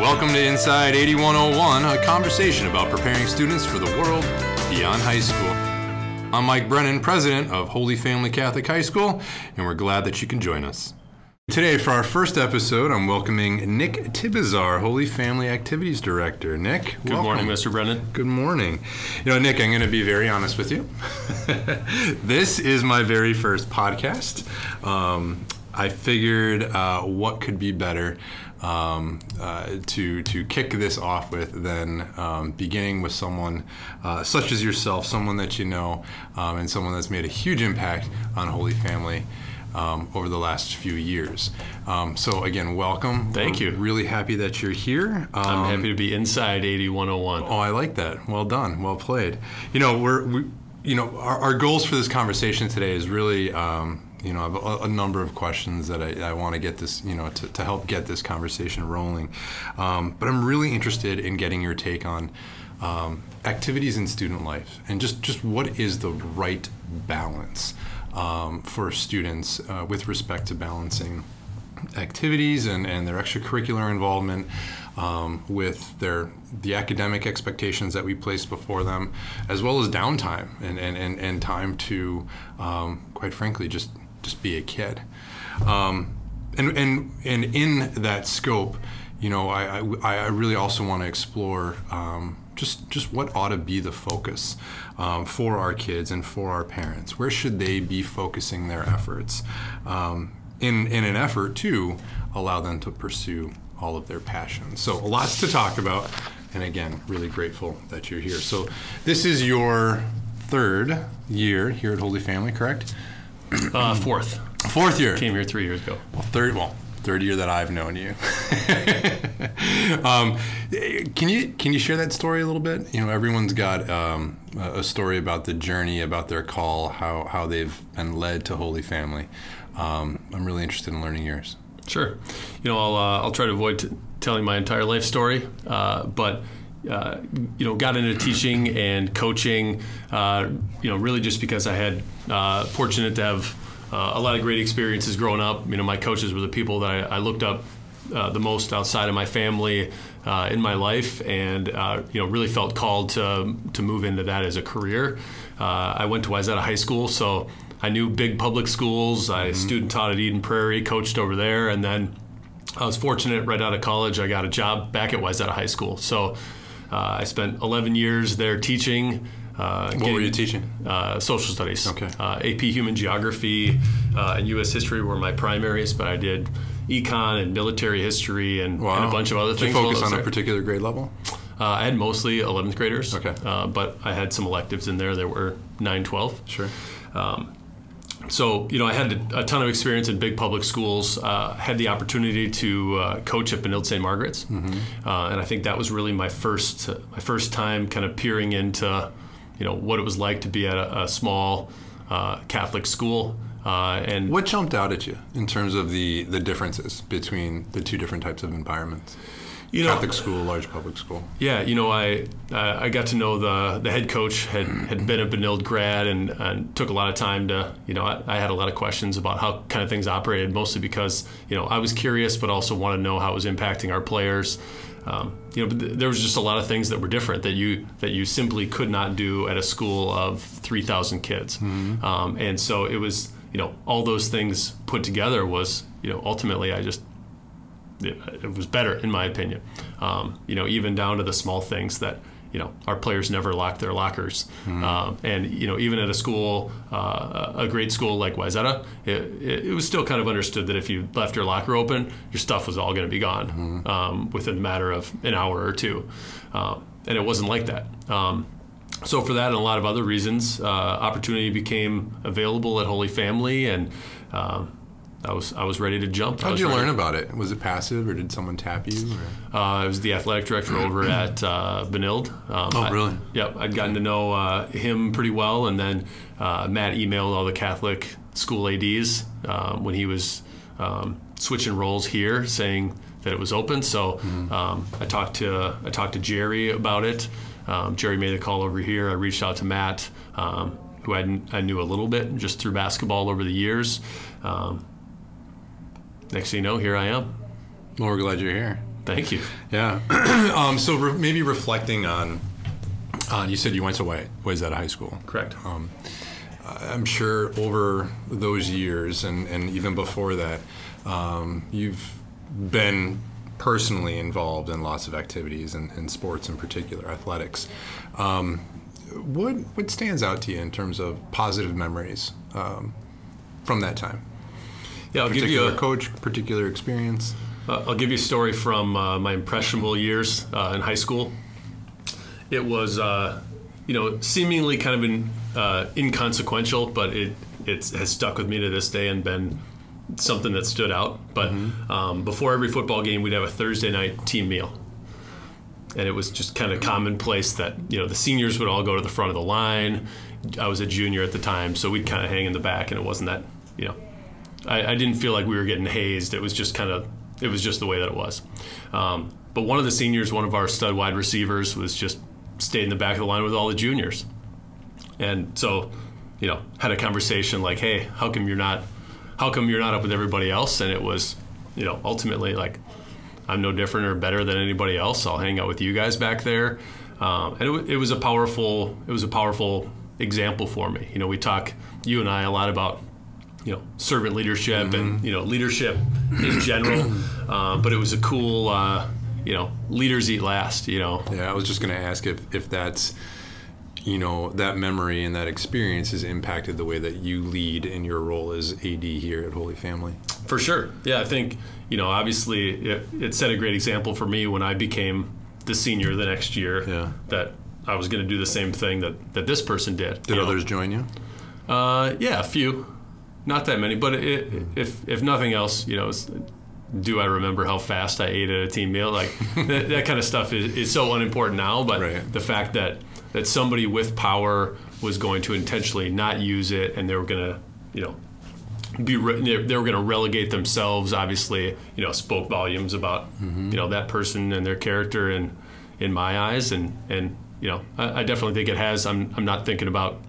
Welcome to Inside 8101, a conversation about preparing students for the world beyond high school. I'm Mike Brennan, president of Holy Family Catholic High School, and we're glad that you can join us. Today, for our first episode, I'm welcoming Nick Tibizar, Holy Family Activities Director. Nick, welcome. Good morning, Mr. Brennan. Good morning. You know, Nick, I'm going to be very honest with you. This is my very first podcast. I figured what could be better to kick this off with than beginning with someone such as yourself, someone that you know, and someone that's made a huge impact on Holy Family over the last few years. So again, welcome. Thank you. Really happy that you're here. I'm happy to be inside 8101. Oh, I like that. Well done. Well played. You know, our goals for this conversation today is really, you know, I have a number of questions that I want to get this, you know, to help get this conversation rolling. But I'm really interested in getting your take on activities in student life and just what is the right balance for students with respect to balancing activities and their extracurricular involvement with the academic expectations that we place before them, as well as downtime and time to, quite frankly, just be a kid. And in that scope, you know, I really also want to explore just what ought to be the focus for our kids and for our parents. Where should they be focusing their efforts in an effort to allow them to pursue all of their passions? So lots to talk about, and again, really grateful that you're here. So this is your third year here at Holy Family, correct? Fourth year. Came here 3 years ago. Well, third year that I've known you. Can you share that story a little bit? You know, everyone's got a story about the journey, about their call, how they've been led to Holy Family. I'm really interested in learning yours. Sure. You know, I'll try to avoid telling my entire life story, but you know, got into teaching and coaching, you know, really just because I had fortunate to have a lot of great experiences growing up. You know, my coaches were the people that I looked up the most outside of my family in my life, and you know, really felt called to move into that as a career. I went to Wayzata High School, so I knew big public schools. I student taught at Eden Prairie, coached over there, and then I was fortunate right out of college I got a job back at Wayzata High School. So I spent 11 years there teaching. What were you teaching? Social studies. Okay. AP Human Geography and U.S. History were my primaries, but I did econ and military history and a bunch of other things. Did you focus on a particular grade level? I had mostly 11th graders, okay. But I had some electives in there that were 9, 12. Sure. So, you know, I had a ton of experience in big public schools, had the opportunity to coach at Benilde St. Margaret's, and I think that was really my first time kind of peering into, you know, what it was like to be at a small Catholic school. And what jumped out at you in terms of the differences between the two different types of environments? You know, Catholic school, large public school. Yeah, you know, I got to know the head coach had been a Benilde grad and took a lot of time to, you know, I had a lot of questions about how kind of things operated, mostly because, you know, I was curious but also wanted to know how it was impacting our players. You know, but there was just a lot of things that were different that you simply could not do at a school of 3,000 kids. Mm-hmm. And so it was, you know, all those things put together was, you know, ultimately it was better, in my opinion. You know, even down to the small things that, you know, our players never lock their lockers. Mm-hmm. And, you know, even at a school, a great school like Wayzata, it was still kind of understood that if you left your locker open, your stuff was all going to be gone within a matter of an hour or two. And it wasn't like that. So for that and a lot of other reasons, opportunity became available at Holy Family, and I was ready to jump. How did you learn about it? Was it passive, or did someone tap you? It was the athletic director over at Benilde. Really? Yep. I'd gotten to know him pretty well, and then Matt emailed all the Catholic school ADs when he was switching roles here, saying that it was open. So I talked to Jerry about it. Jerry made the call over here. I reached out to Matt, who I knew a little bit just through basketball over the years. Next thing you know, here I am. Well, we're glad you're here. Thank you. Yeah. So maybe reflecting on, you said you went to Wayzata High School. Correct. I'm sure over those years and even before that, you've been personally involved in lots of activities and sports in particular, athletics. What stands out to you in terms of positive memories from that time? Yeah, I'll give you a coach, particular experience. I'll give you a story from my impressionable years in high school. It was, seemingly kind of inconsequential, but it has stuck with me to this day and been something that stood out. But mm-hmm. Before every football game, we'd have a Thursday night team meal. And it was just kind of commonplace that, the seniors would all go to the front of the line. I was a junior at the time, so we'd kind of hang in the back, and it wasn't that, I didn't feel like we were getting hazed. It was just the way that it was. But one of the seniors, one of our stud wide receivers, was just stayed in the back of the line with all the juniors. And so, had a conversation like, hey, how come you're not up with everybody else? And it was, ultimately like, I'm no different or better than anybody else. I'll hang out with you guys back there. And it was a powerful example for me. We talk, you and I, a lot about, servant leadership mm-hmm. and, leadership in general. But it was a cool, leaders eat last, Yeah, I was just going to ask if that's, that memory and that experience has impacted the way that you lead in your role as AD here at Holy Family. For sure. Yeah, I think, obviously it set a great example for me when I became the senior the next year yeah. that I was going to do the same thing that this person did. Did others join you? Yeah, a few. Not that many, but if nothing else, do I remember how fast I ate at a team meal? Like that kind of stuff is so unimportant now, but right. the fact that somebody with power was going to intentionally not use it, and they were going to, they were going to relegate themselves. Obviously, spoke volumes about mm-hmm. That person and their character, and in my eyes, and I definitely think it has. I'm not thinking about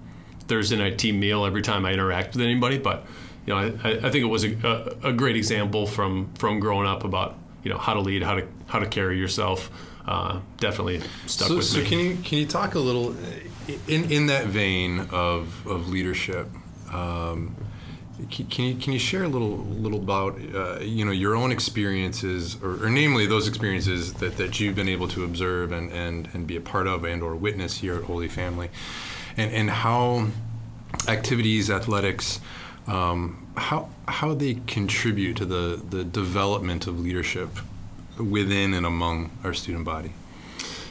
Thursday night team meal every time I interact with anybody, but I think it was a great example from growing up about how to lead, how to carry yourself. Definitely stuck with me. So can you talk a little in that vein of leadership? Can you share a little about your own experiences, or namely those experiences that you've been able to observe and be a part of and or witness here at Holy Family, and how activities, athletics, how they contribute to the development of leadership within and among our student body?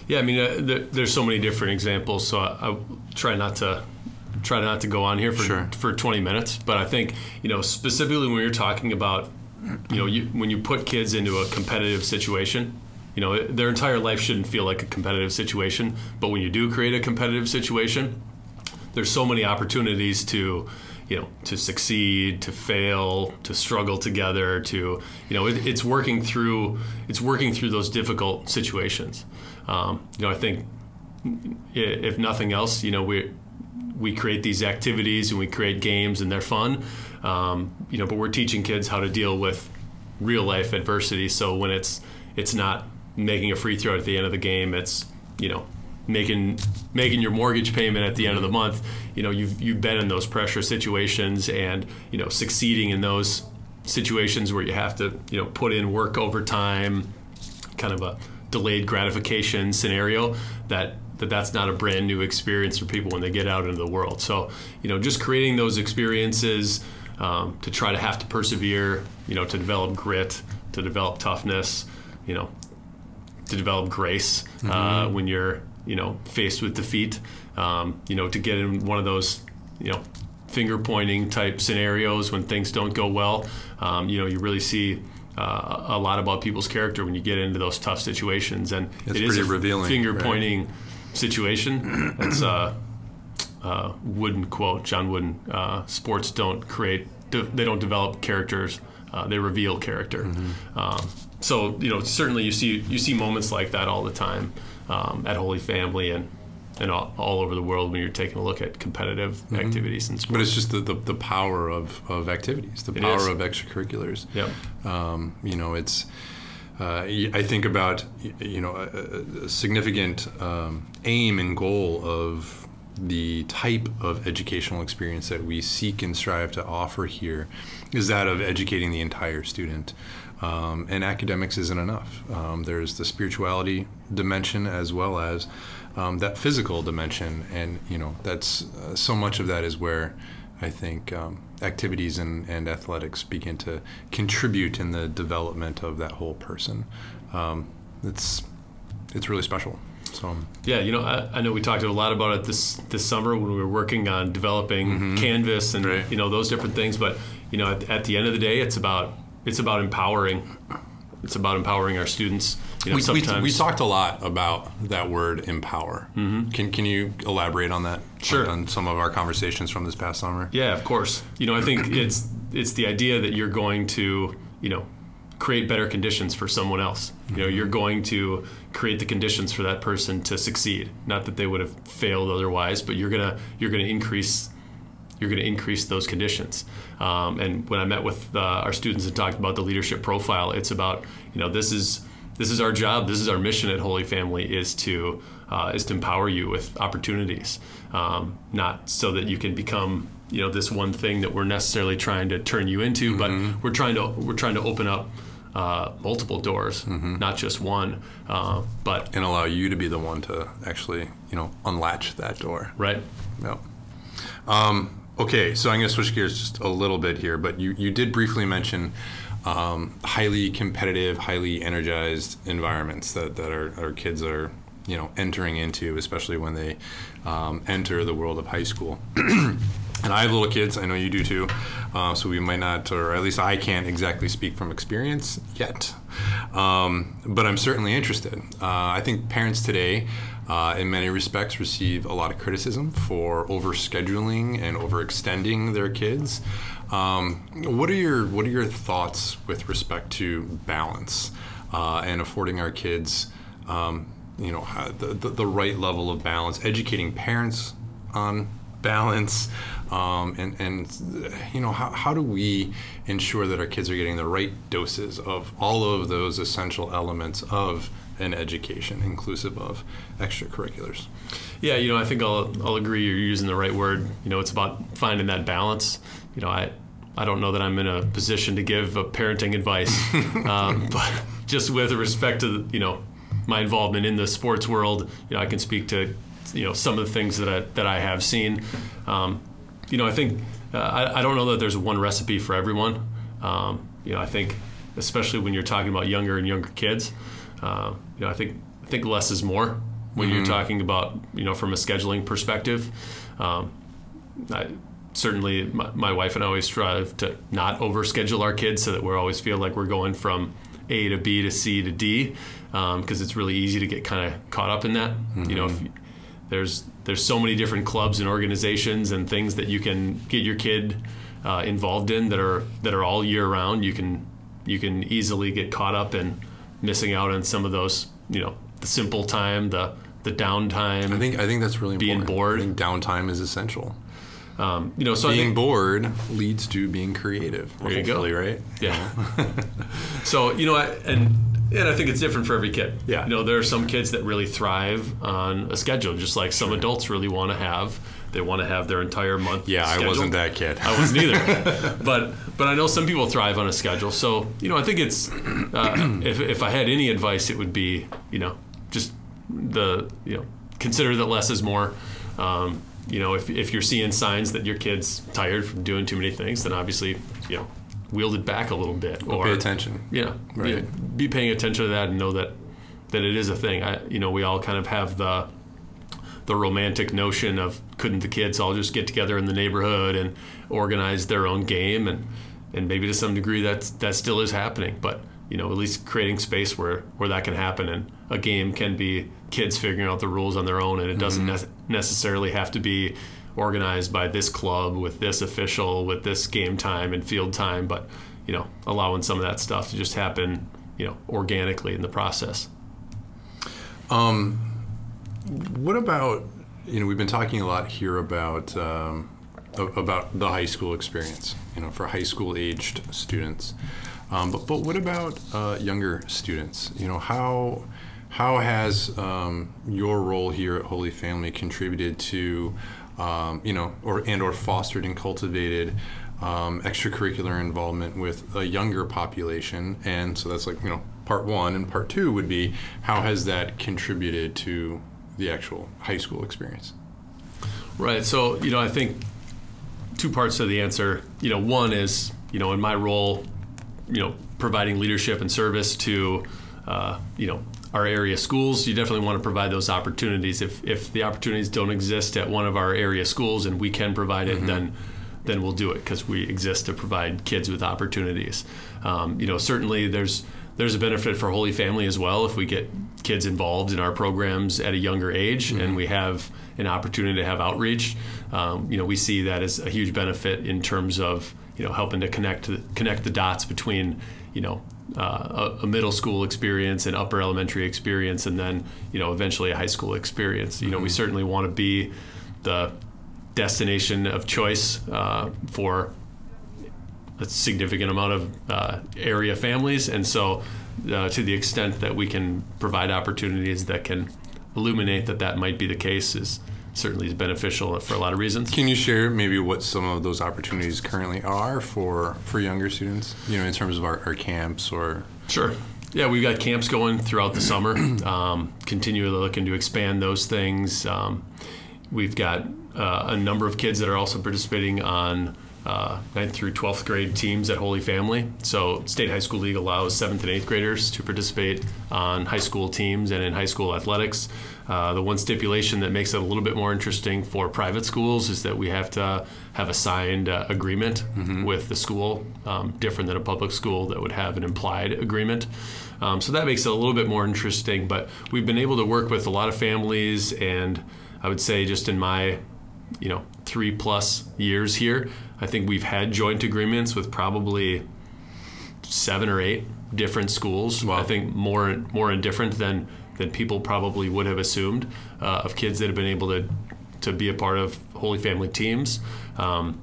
Yeah, I mean, there's so many different examples, so I try not to go on here for 20 minutes. But I think, specifically when you're talking about, when you put kids into a competitive situation, their entire life shouldn't feel like a competitive situation. But when you do create a competitive situation, there's so many opportunities to, to succeed, to fail, to struggle together, to, it's working through those difficult situations. I think if nothing else, we create these activities and we create games and they're fun, but we're teaching kids how to deal with real life adversity. So when it's not making a free throw at the end of the game, it's, making your mortgage payment at the end of the month, you've been in those pressure situations and, succeeding in those situations where you have to, put in work overtime, kind of a delayed gratification scenario that's not a brand new experience for people when they get out into the world. So, just creating those experiences to try to have to persevere, to develop grit, to develop toughness, to develop grace mm-hmm. when you're, faced with defeat, to get in one of those, finger pointing type scenarios when things don't go well. You really see a lot about people's character when you get into those tough situations, and it is revealing, finger pointing right? situation. That's a Wooden quote, John Wooden. Sports don't create; they don't develop characters; they reveal character. Mm-hmm. So certainly you see moments like that all the time. At Holy Family and all over the world when you're taking a look at competitive mm-hmm. activities and sports. But it's just the power of activities, the power of extracurriculars. Yep. It's I think about, you know, a significant aim and goal of the type of educational experience that we seek and strive to offer here is that of educating the entire student. And academics isn't enough. There's the spirituality dimension as well as that physical dimension. And, you know, that's so much of that is where I think activities and athletics begin to contribute in the development of that whole person. It's really special. So yeah, you know, I know we talked a lot about it this summer when we were working on developing Canvas and right. you know, those different things. But you know, at the end of the day, it's about empowering. It's about empowering our students. You know, we talked a lot about that word empower. Mm-hmm. Can you elaborate on that? Sure. On some of our conversations from this past summer? Yeah, of course. You know, I think it's the idea that you're going to, you know, create better conditions for someone else. You know, you're going to create the conditions for that person to succeed. Not that they would have failed otherwise, but you're going to increase those conditions. And when I met with our students and talked about the leadership profile, it's about, you know, this is our job, this is our mission at Holy Family is to empower you with opportunities, not so that you can become, you know, this one thing that we're necessarily trying to turn you into, but we're trying to open up multiple doors, not just one, but and allow you to be the one to actually, you know, unlatch that door. Right. Yep. Okay, so I'm going to switch gears just a little bit here, but you did briefly mention highly competitive, highly energized environments that our kids are, you know, entering into, especially when they enter the world of high school. And I have little kids. I know you do too. So we might not, or at least I can't exactly speak from experience yet. But I'm certainly interested. I think parents today, in many respects, receive a lot of criticism for overscheduling and overextending their kids. What are your thoughts with respect to balance and affording our kids, you know, the right level of balance, educating parents on balance, and you know, how do we ensure that our kids are getting the right doses of all of those essential elements of an education, inclusive of extracurriculars? Yeah, you know, I think I'll agree. You're using the right word. You know, it's about finding that balance. You know, I don't know that I'm in a position to give a parenting advice, but just with respect to, you know, my involvement in the sports world, you know, I can speak to, you know, some of the things that I have seen. You know, I think I don't know that there's one recipe for everyone. You know, I think especially when you're talking about younger and younger kids, you know, I think less is more when you're talking about, you know, from a scheduling perspective. Certainly, my wife and I always strive to not overschedule our kids so that we always feel like we're going from A to B to C to D, because it's really easy to get kind of caught up in that. You know, if there's so many different clubs and organizations and things that you can get your kid involved in that are all year round. You can easily get caught up in missing out on some of those, you know, the simple time, the downtime. I think that's really important. Being bored. I think downtime is essential. You know, so being bored leads to being creative. There you go. Right? Yeah. So, you know, and I think it's different for every kid. Yeah. You know, there are some kids that really thrive on a schedule, just like some adults really want to have. They want to have their entire month. Yeah, scheduled. I wasn't that kid. I wasn't either. But I know some people thrive on a schedule. So, you know, I think it's if I had any advice, it would be, you know, just consider that less is more. You know, if you're seeing signs that your kid's tired from doing too many things, then obviously, you know, wield it back a little bit, or pay attention. Yeah, right. Be paying attention to that and know that it is a thing. You know, we all kind of have the romantic notion of, couldn't the kids all just get together in the neighborhood and organize their own game? And maybe to some degree that still is happening, but, you know, at least creating space where that can happen. And a game can be kids figuring out the rules on their own, and it doesn't necessarily have to be organized by this club with this official, with this game time and field time, but, you know, allowing some of that stuff to just happen, you know, organically in the process. What about, you know, we've been talking a lot here about the high school experience, you know, for high school aged students. But what about younger students? You know, how has your role here at Holy Family contributed to, you know, or fostered and cultivated extracurricular involvement with a younger population? And so that's like, you know, part one, and part two would be, how has that contributed to the actual high school experience? Right. So, you know, I think two parts to the answer. You know, one is, you know, in my role, you know, providing leadership and service to, you know, our area schools. You definitely want to provide those opportunities. If the opportunities don't exist at one of our area schools and we can provide it, mm-hmm. then we'll do it, because we exist to provide kids with opportunities. You know, certainly there's a benefit for Holy Family as well if we get kids involved in our programs at a younger age, mm-hmm. and we have an opportunity to have outreach. You know, we see that as a huge benefit in terms of, you know, helping to connect the dots between, you know, a middle school experience and upper elementary experience, and then, you know, eventually a high school experience. You know, mm-hmm. we certainly want to be the destination of choice for a significant amount of area families, and so to the extent that we can provide opportunities that can illuminate that might be the case is certainly beneficial for a lot of reasons. Can you share maybe what some of those opportunities currently are for younger students, you know, in terms of our camps or? Sure. Yeah, we've got camps going throughout the summer, continually looking to expand those things. We've got a number of kids that are also participating on 9th through 12th grade teams at Holy Family. So State High School League allows 7th and 8th graders to participate on high school teams and in high school athletics. The one stipulation that makes it a little bit more interesting for private schools is that we have to have a signed agreement, mm-hmm. with the school, different than a public school that would have an implied agreement. So that makes it a little bit more interesting, but we've been able to work with a lot of families, and I would say just in my, you know, 3+ years here, I think we've had joint agreements with probably 7 or 8 different schools. Wow. I think more and different than people probably would have assumed, of kids that have been able to be a part of Holy Family teams. And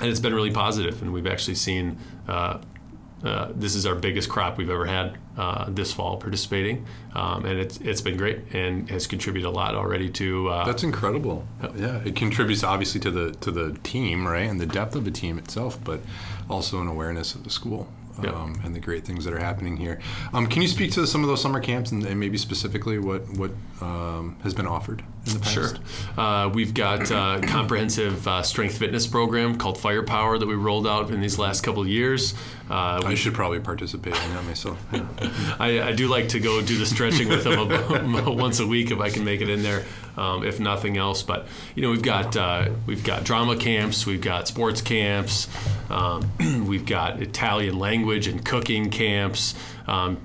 it's been really positive, and we've actually seen this is our biggest crop we've ever had this fall participating, and it's been great and has contributed a lot already to. That's incredible. Yeah, it contributes obviously to the team, right, and the depth of the team itself, but also an awareness of the school, and the great things that are happening here. Can you speak to some of those summer camps and maybe specifically what has been offered in the past? Sure. We've got a comprehensive strength fitness program called Firepower that we rolled out in these last couple of years. I should probably participate in that myself. Yeah. I do like to go do the stretching with them once a week if I can make it in there, if nothing else. But, you know, we've got drama camps, we've got sports camps, we've got Italian language and cooking camps.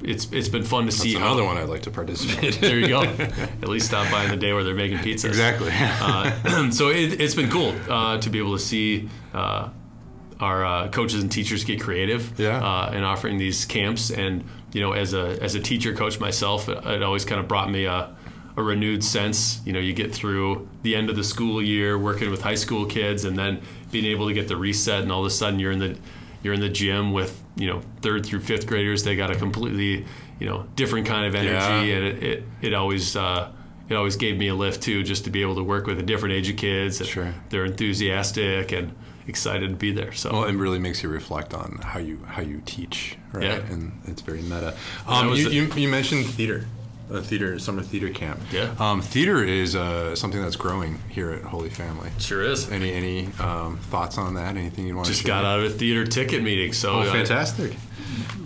It's been fun to see. That's another one I'd like to participate in. There you go. At least stop by on the day where they're making pizzas. Exactly. So it's been cool to be able to see our coaches and teachers get creative, in offering these camps. And, you know, as a teacher coach myself, it always kind of brought me a renewed sense. You know, you get through the end of the school year working with high school kids, and then being able to get the reset, and all of a sudden you're in the gym with, you know, 3rd through 5th graders. They got a completely, you know, different kind of energy, and it always. It always gave me a lift, too, just to be able to work with a different age of kids. And sure. They're enthusiastic and excited to be there. So. Well, it really makes you reflect on how you teach, right? Yeah. And it's very meta. You mentioned theater. Summer theater camp. Yeah. Theater is something that's growing here at Holy Family. Sure is. Any thoughts on that? Anything you want to share? Just got out of a theater ticket meeting. So fantastic.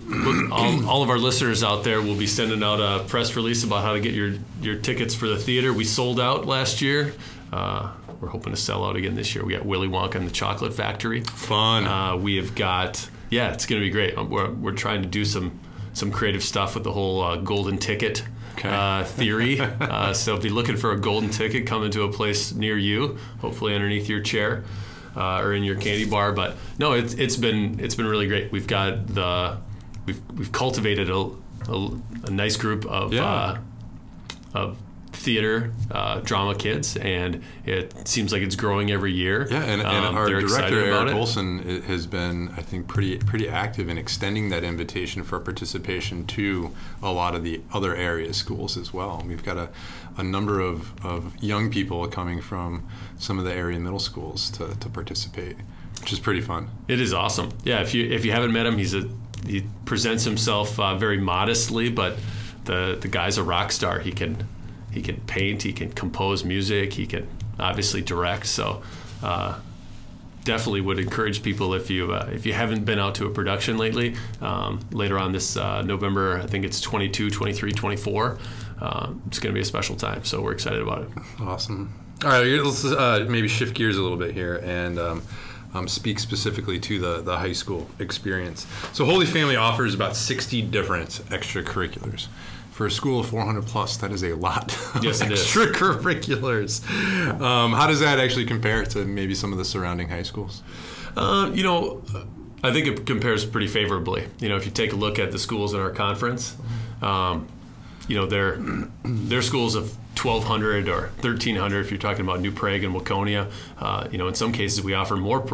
Look, all of our listeners out there will be sending out a press release about how to get your tickets for the theater. We sold out last year. We're hoping to sell out again this year. We got Willy Wonka and the Chocolate Factory. Fun. We have got, it's going to be great. We're trying to do some creative stuff with the whole golden ticket. Okay. Theory. So if you're looking for a golden ticket, coming to a place near you, hopefully underneath your chair or in your candy bar. But no, it's been really great. We've got we've cultivated a nice group of theater, drama kids, and it seems like it's growing every year. Yeah, and our director, Eric Olson, has been, I think, pretty active in extending that invitation for participation to a lot of the other area schools as well. And we've got a number of young people coming from some of the area middle schools to participate, which is pretty fun. It is awesome. Yeah, if you haven't met him, he presents himself very modestly, but the guy's a rock star. He can paint, he can compose music, he can obviously direct. So definitely would encourage people if you haven't been out to a production lately. Later on this November, I think it's 22, 23, 24. It's going to be a special time, so we're excited about it. Awesome. All right, let's maybe shift gears a little bit here and speak specifically to the high school experience. So Holy Family offers about 60 different extracurriculars. For a school of 400 plus, that is a lot of extracurriculars. How does that actually compare to maybe some of the surrounding high schools? I think it compares pretty favorably. You know, if you take a look at the schools in our conference, their schools of 1,200 or 1,300 if you're talking about New Prague and Waconia. In some cases we offer more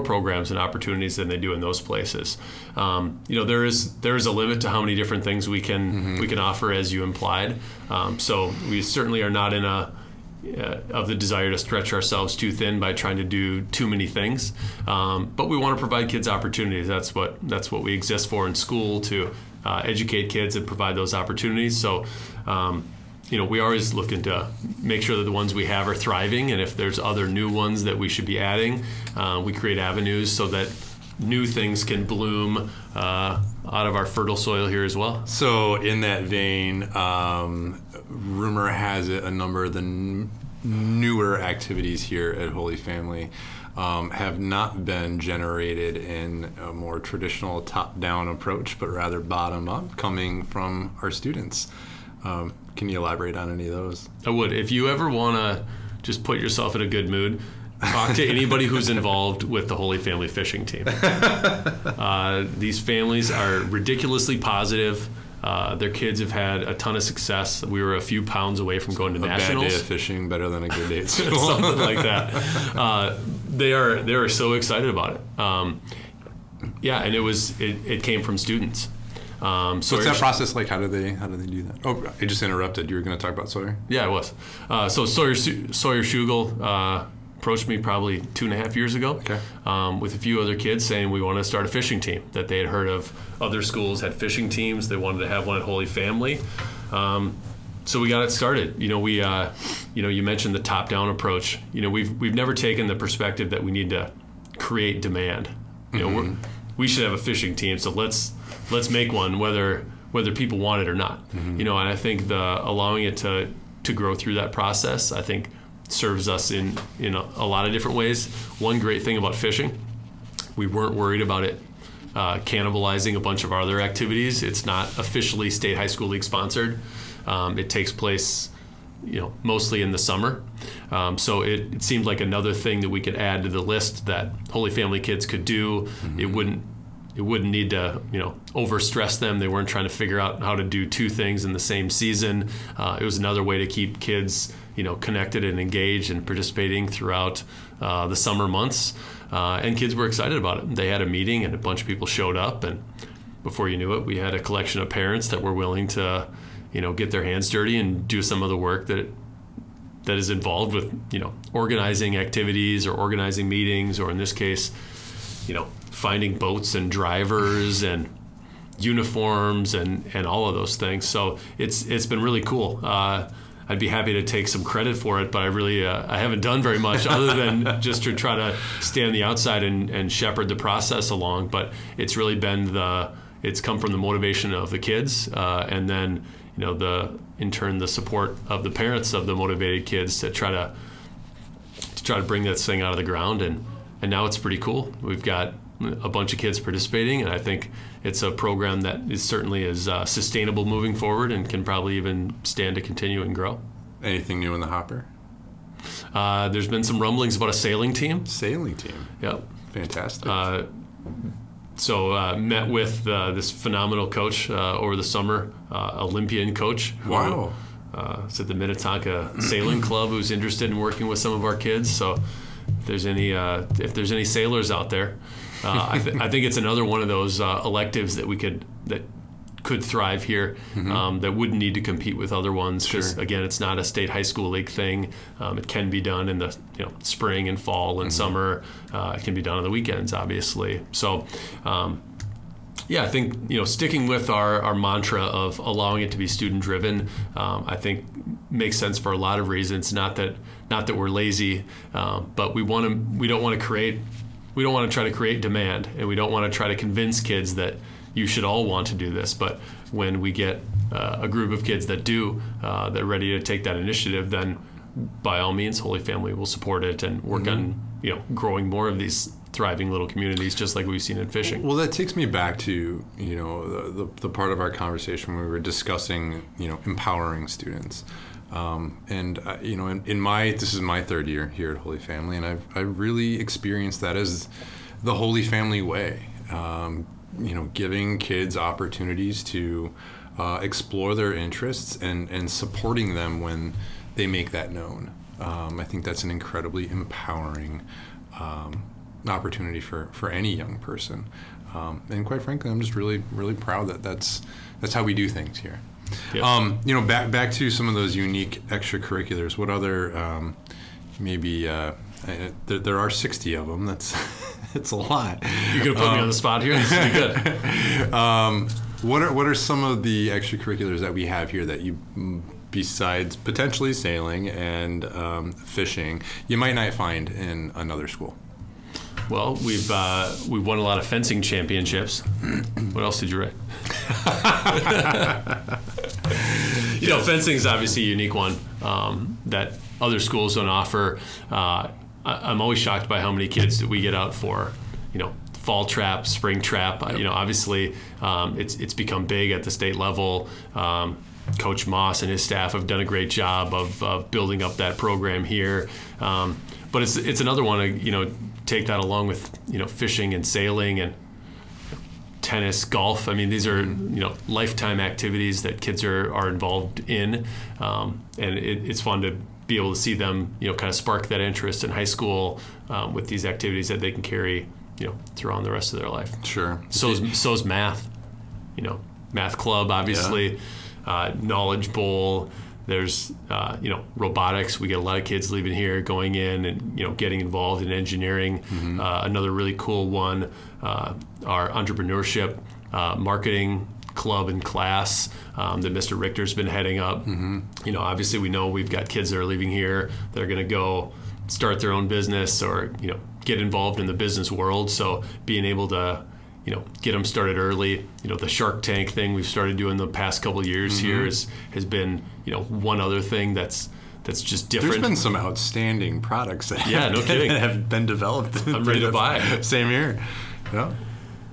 programs and opportunities than they do in those places. There is a limit to how many different things we can offer, as you implied. So we certainly are not in of the desire to stretch ourselves too thin by trying to do too many things. But we want to provide kids opportunities. That's what we exist for in school, to educate kids and provide those opportunities. So, we're always looking to make sure that the ones we have are thriving, and if there's other new ones that we should be adding, we create avenues so that new things can bloom out of our fertile soil here as well. So in that vein, rumor has it a number of the newer activities here at Holy Family have not been generated in a more traditional top-down approach, but rather bottom-up, coming from our students. Can you elaborate on any of those? I would. If you ever want to just put yourself in a good mood, talk to anybody who's involved with the Holy Family fishing team. These families are ridiculously positive. Their kids have had a ton of success. We were a few pounds away from going to nationals. A bad day of fishing better than a good day at school. Something like that. They are so excited about it. And it came from students. So what's that process like? How do they do that? Oh, I just interrupted. You were going to talk about Sawyer? Yeah, I was. So Sawyer Schugel approached me probably 2.5 years ago, with a few other kids saying we want to start a fishing team, that they had heard of other schools had fishing teams. They wanted to have one at Holy Family. So we got it started. You mentioned the top-down approach. We've never taken the perspective that we need to create demand. We should have a fishing team, so let's make one, whether people want it or not. And I think allowing it to grow through that process, I think, serves us in a lot of different ways. One great thing about fishing, we weren't worried about it cannibalizing a bunch of our other activities. It's not officially State High School League sponsored. It takes place mostly in the summer. So it seemed like another thing that we could add to the list that Holy Family kids could do. It wouldn't need to, overstress them. They weren't trying to figure out how to do two things in the same season. It was another way to keep kids, connected and engaged and participating throughout the summer months. And kids were excited about it. They had a meeting and a bunch of people showed up. And before you knew it, we had a collection of parents that were willing to, get their hands dirty and do some of the work that is involved with, organizing activities or organizing meetings, or in this case, finding boats and drivers and uniforms and all of those things. So it's been really cool. I'd be happy to take some credit for it, but I really I haven't done very much other than just to try to stay on the outside and shepherd the process along. But it's really been it's come from the motivation of the kids, and then in turn the support of the parents of the motivated kids to try to bring this thing out of the ground, and now it's pretty cool. We've got a bunch of kids participating, and I think it's a program that is certainly sustainable moving forward and can probably even stand to continue and grow. Anything new in the hopper? There's been some rumblings about a sailing team. Sailing team? Yep. Fantastic. So met with this phenomenal coach over the summer, Olympian coach. Wow. It's at the Minnetonka Sailing Club, who's interested in working with some of our kids. So if there's any sailors out there, I think it's another one of those electives that could thrive here, mm-hmm. That wouldn't need to compete with other ones, because sure. again, it's not a state high school league thing. It can be done in the spring and fall and mm-hmm. summer. It can be done on the weekends, obviously. So I think sticking with our mantra of allowing it to be student driven, I think makes sense for a lot of reasons. Not that we're lazy, but we don't want to try to create demand, and we don't want to try to convince kids that you should all want to do this. But when we get a group of kids that do, they're ready to take that initiative, then by all means, Holy Family will support it and work mm-hmm. on growing more of these thriving little communities, just like we've seen in fishing. Well, that takes me back to the part of our conversation when we were discussing empowering students. This is my third year here at Holy Family, and I really experienced that as the Holy Family way. Giving kids opportunities to explore their interests and supporting them when they make that known. I think that's an incredibly empowering opportunity for any young person. And quite frankly, I'm just really, really proud that that's how we do things here. Yep. Back to some of those unique extracurriculars, what other there are 60 of them. It's a lot. You're going to put me on the spot here? This will be good. What are some of the extracurriculars that we have here that you, besides potentially sailing and fishing, you might not find in another school? Well, we've won a lot of fencing championships. What else did you write? Fencing is obviously a unique one that other schools don't offer. I'm always shocked by how many kids that we get out for, fall trap, spring trap. Yep. Obviously, it's become big at the state level. Coach Moss and his staff have done a great job of building up that program here. But it's another one to take that along with fishing and sailing and tennis, golf. These are lifetime activities that kids are involved in, and it's fun to be able to see them, kind of spark that interest in high school with these activities that they can carry, throughout the rest of their life. Sure. So's math, math club, obviously, yeah. Knowledge bowl. There's, robotics. We get a lot of kids leaving here, going in and, getting involved in engineering. Mm-hmm. Another really cool one, our entrepreneurship, marketing club and class that Mr. Richter's been heading up. Mm-hmm. Obviously we know we've got kids that are leaving here that are going to go start their own business or, get involved in the business world. So being able to, get them started early, the Shark Tank thing we've started doing the past couple of years mm-hmm. here has been, one other thing that's just different. There's been some outstanding products that have been developed. I'm ready to buy. Same here. Yeah.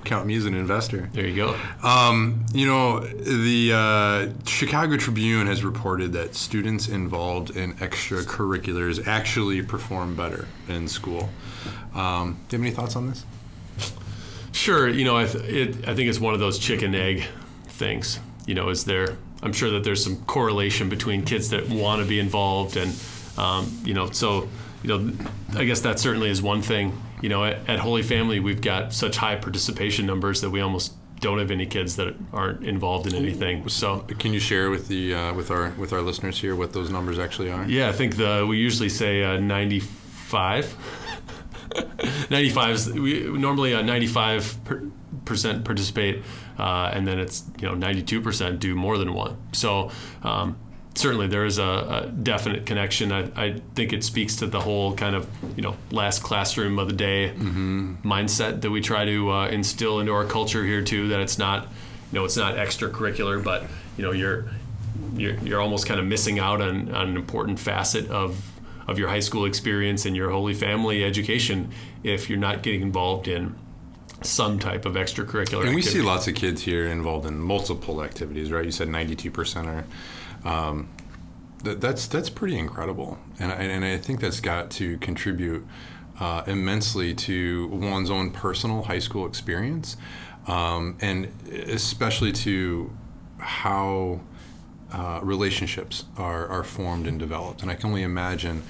Count me as an investor. There you go. The Chicago Tribune has reported that students involved in extracurriculars actually perform better in school. Do you have any thoughts on this? Sure. I think it's one of those chicken egg things. I'm sure that there's some correlation between kids that want to be involved and, I guess that certainly is one thing. At Holy Family, we've got such high participation numbers that we almost don't have any kids that aren't involved in anything. So, can you share with the with our listeners here what those numbers actually are? Yeah, I think we usually say 95. 95 is normally 95% participate, and then it's 92% do more than one. So. Certainly, there is a definite connection. I think it speaks to the whole kind of, last classroom of the day mm-hmm. mindset that we try to instill into our culture here too. That it's not extracurricular, but you're almost kind of missing out on an important facet of your high school experience and your Holy Family education if you're not getting involved in some type of extracurricular. And we see lots of kids here involved in multiple activities, right? You said 92% are. That's pretty incredible, and I think that's got to contribute immensely to one's own personal high school experience, and especially to how relationships are formed and developed. And I can only imagine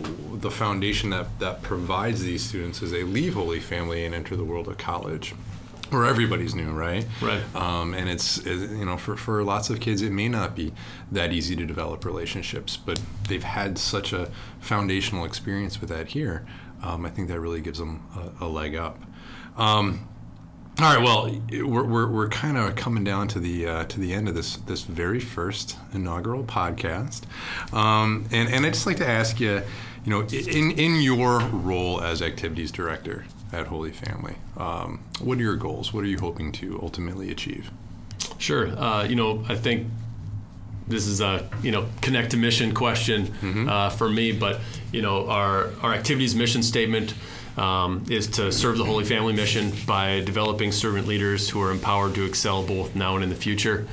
the foundation that provides these students as they leave Holy Family and enter the world of college, where everybody's new, right? Right. And it's you know, for lots of kids, it may not be that easy to develop relationships, but they've had such a foundational experience with that here. I think that really gives them a leg up. All right. Well, we're kind of coming down to the end of this very first inaugural podcast, and I'd just like to ask you, you know, in your role as activities director at Holy Family, what are your goals? What are you hoping to ultimately achieve? Sure. You know, I think this is a, you know, connect to mission question for me, but you know, our activities mission statement is to serve the Holy Family mission by developing servant leaders who are empowered to excel both now and in the future.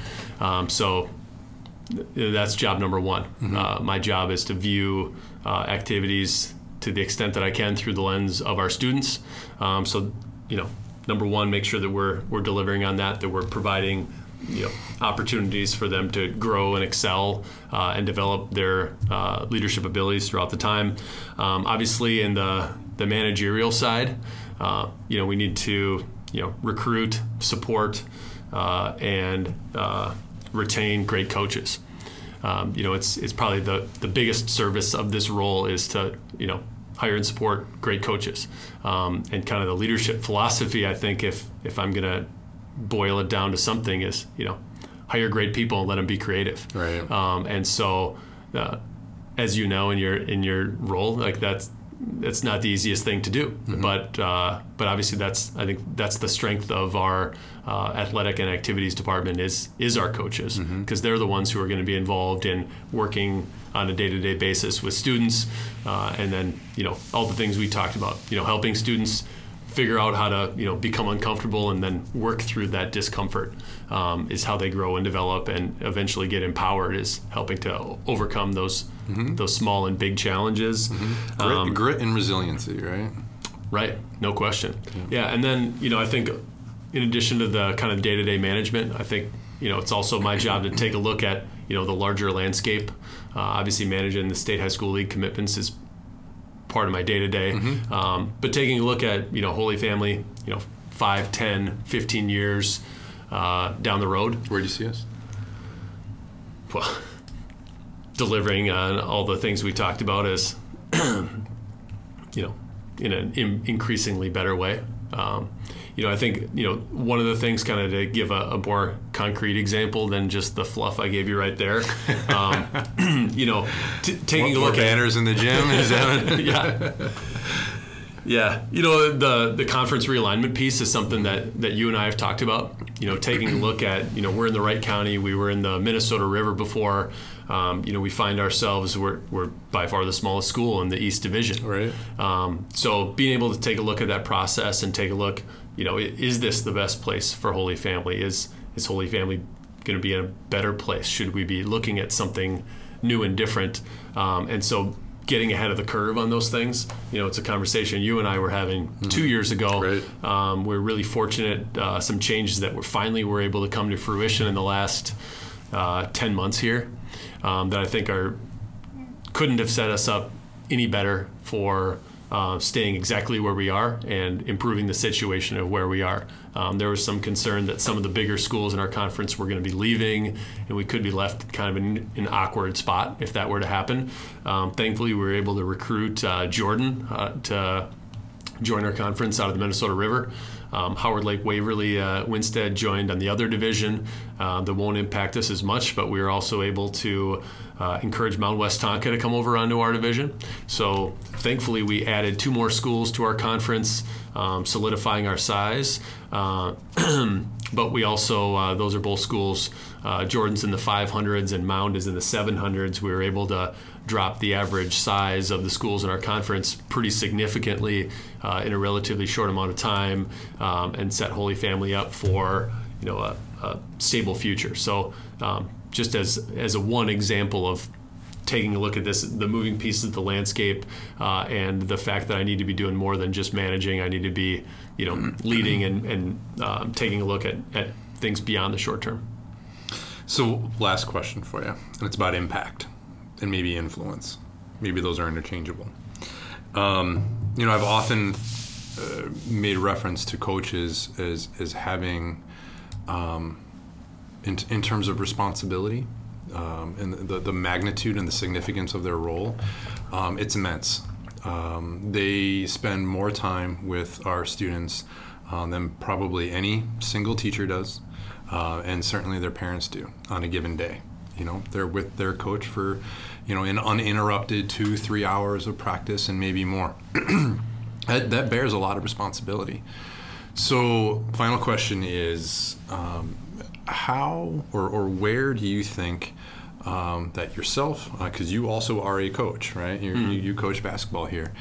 So that's job number one. My job is to view activities to the extent that I can through the lens of our students. So, you know, number one, make sure that we're delivering on that we're providing, you know, opportunities for them to grow and excel and develop their leadership abilities throughout the time. Obviously, in the managerial side, you know, we need to, you know, recruit, support, and retain great coaches. You know, it's probably the biggest service of this role is to, you know, hire and support great coaches. And kind of the leadership philosophy, I think, if I'm going to boil it down to something, is, you know, hire great people and let them be creative. Right. And so, as you know, in your role, like that's not the easiest thing to do, but obviously I think that's the strength of our athletic and activities department is our coaches, because they're the ones who are going to be involved in working on a day-to-day basis with students, and then, you know, all the things we talked about, you know, helping students figure out how to, you know, become uncomfortable and then work through that discomfort, is how they grow and develop and eventually get empowered, is helping to overcome those small and big challenges. Grit and resiliency, right? Right, no question. Yeah, and then, you know, I think in addition to the kind of day-to-day management, I think, you know, it's also my job to take a look at, you know, the larger landscape. Obviously, managing the state high school league commitments is part of my day-to-day, but taking a look at, you know, Holy Family, you know, 5, 10, 15 years down the road. Where do you see us? Well, delivering on all the things we talked about as, you know, in an increasingly better way. You know, I think, you know, one of the things, kind of to give a more concrete example than just the fluff I gave you right there, you know, taking a look at banners in the gym. Is that yeah. You know, the conference realignment piece is something that you and I have talked about. You know, taking a look at, you know, we're in the Wright County, we were in the Minnesota River before. You know, we find ourselves we're by far the smallest school in the East Division. Right. So being able to take a look at that process and take a look. You know, is this the best place for Holy Family? Is Holy Family going to be in a better place? Should we be looking at something new and different? And so getting ahead of the curve on those things, you know, it's a conversation you and I were having 2 years ago. Right. We're really fortunate, some changes that were finally able to come to fruition in the last 10 months here, that I think couldn't have set us up any better for staying exactly where we are and improving the situation of where we are. There was some concern that some of the bigger schools in our conference were going to be leaving, and we could be left kind of in an awkward spot if that were to happen. Thankfully, we were able to recruit Jordan to join our conference out of the Minnesota River. Howard Lake Waverly Winstead joined on the other division that won't impact us as much, but we were also able to encourage Mound West Tonka to come over onto our division. So thankfully we added 2 more schools to our conference, solidifying our size. But we also, those are both schools, Jordan's in the 500s and Mound is in the 700s. We were able to drop the average size of the schools in our conference pretty significantly in a relatively short amount of time, and set Holy Family up for, you know, a stable future. So just as a one example of taking a look at this, the moving pieces of the landscape, and the fact that I need to be doing more than just managing. I need to be, you know, leading and taking a look at things beyond the short term. So last question for you, and it's about impact and maybe influence. Maybe those are interchangeable. I've often made reference to coaches as having, in terms of responsibility, and the magnitude and the significance of their role, it's immense. They spend more time with our students than probably any single teacher does, and certainly their parents do on a given day. They're with their coach for, an uninterrupted 2-3 hours of practice and maybe more. That bears a lot of responsibility. So, final question is, how or where do you think that yourself, because you also are a coach, right? You coach basketball here.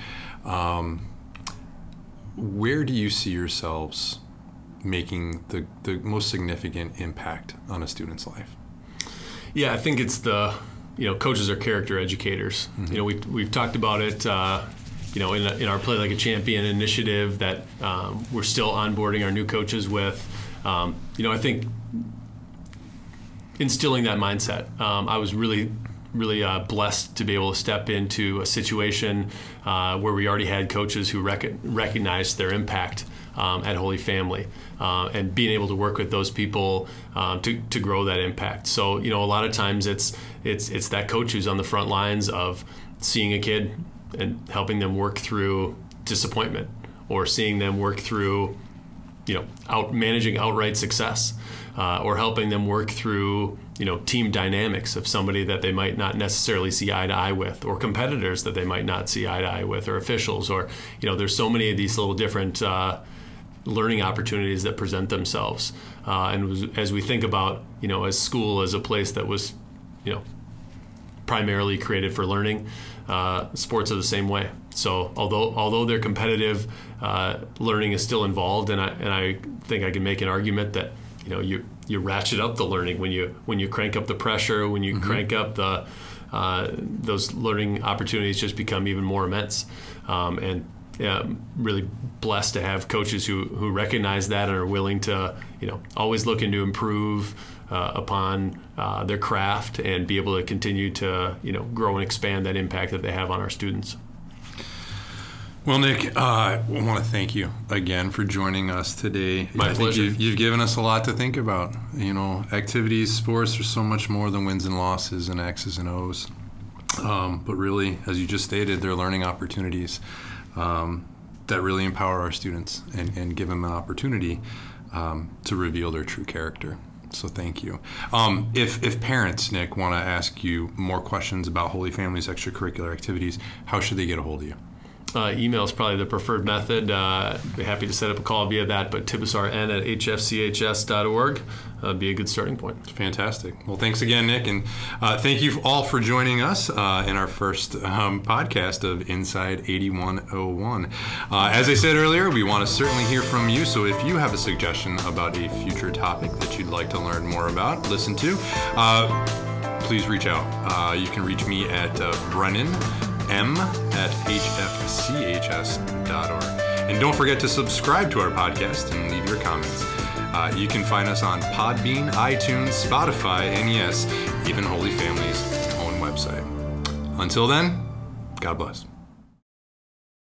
Where do you see yourselves making the most significant impact on a student's life? Yeah, I think it's coaches are character educators. Mm-hmm. We've talked about it, in our Play Like a Champion initiative that we're still onboarding our new coaches with. I think instilling that mindset. I was really, really blessed to be able to step into a situation where we already had coaches who recognized their impact at Holy Family, and being able to work with those people to grow that impact. So, a lot of times it's that coach who's on the front lines of seeing a kid and helping them work through disappointment, or seeing them work through, managing outright success, or helping them work through, team dynamics of somebody that they might not necessarily see eye to eye with, or competitors that they might not see eye to eye with, or officials, or, there's so many of these little different learning opportunities that present themselves. And as we think about, as school as a place that was, primarily created for learning, sports are the same way. So although they're competitive, learning is still involved, and I think I can make an argument that you ratchet up the learning when you crank up the pressure, when you mm-hmm. crank up the those learning opportunities just become even more immense. I'm really blessed to have coaches who recognize that and are willing to always looking to improve upon their craft and be able to continue to grow and expand that impact that they have on our students. Well, Nick, I want to thank you again for joining us today. My pleasure. You've given us a lot to think about. Activities, sports are so much more than wins and losses and X's and O's. But really, as you just stated, they're learning opportunities that really empower our students and give them an opportunity to reveal their true character. So thank you. If parents, Nick, want to ask you more questions about Holy Family's extracurricular activities, how should they get a hold of you? Email is probably the preferred method. Be happy to set up a call via that, but tibizarn@hfchs.org be a good starting point. Fantastic. Well, thanks again, Nick, and thank you all for joining us in our first podcast of Inside 8101. As I said earlier, we want to certainly hear from you, so if you have a suggestion about a future topic that you'd like to learn more about, listen to, please reach out. You can reach me at brennan.m@hfchs.org. And don't forget to subscribe to our podcast and leave your comments. You can find us on Podbean, iTunes, Spotify, and yes, even Holy Family's own website. Until then, God bless.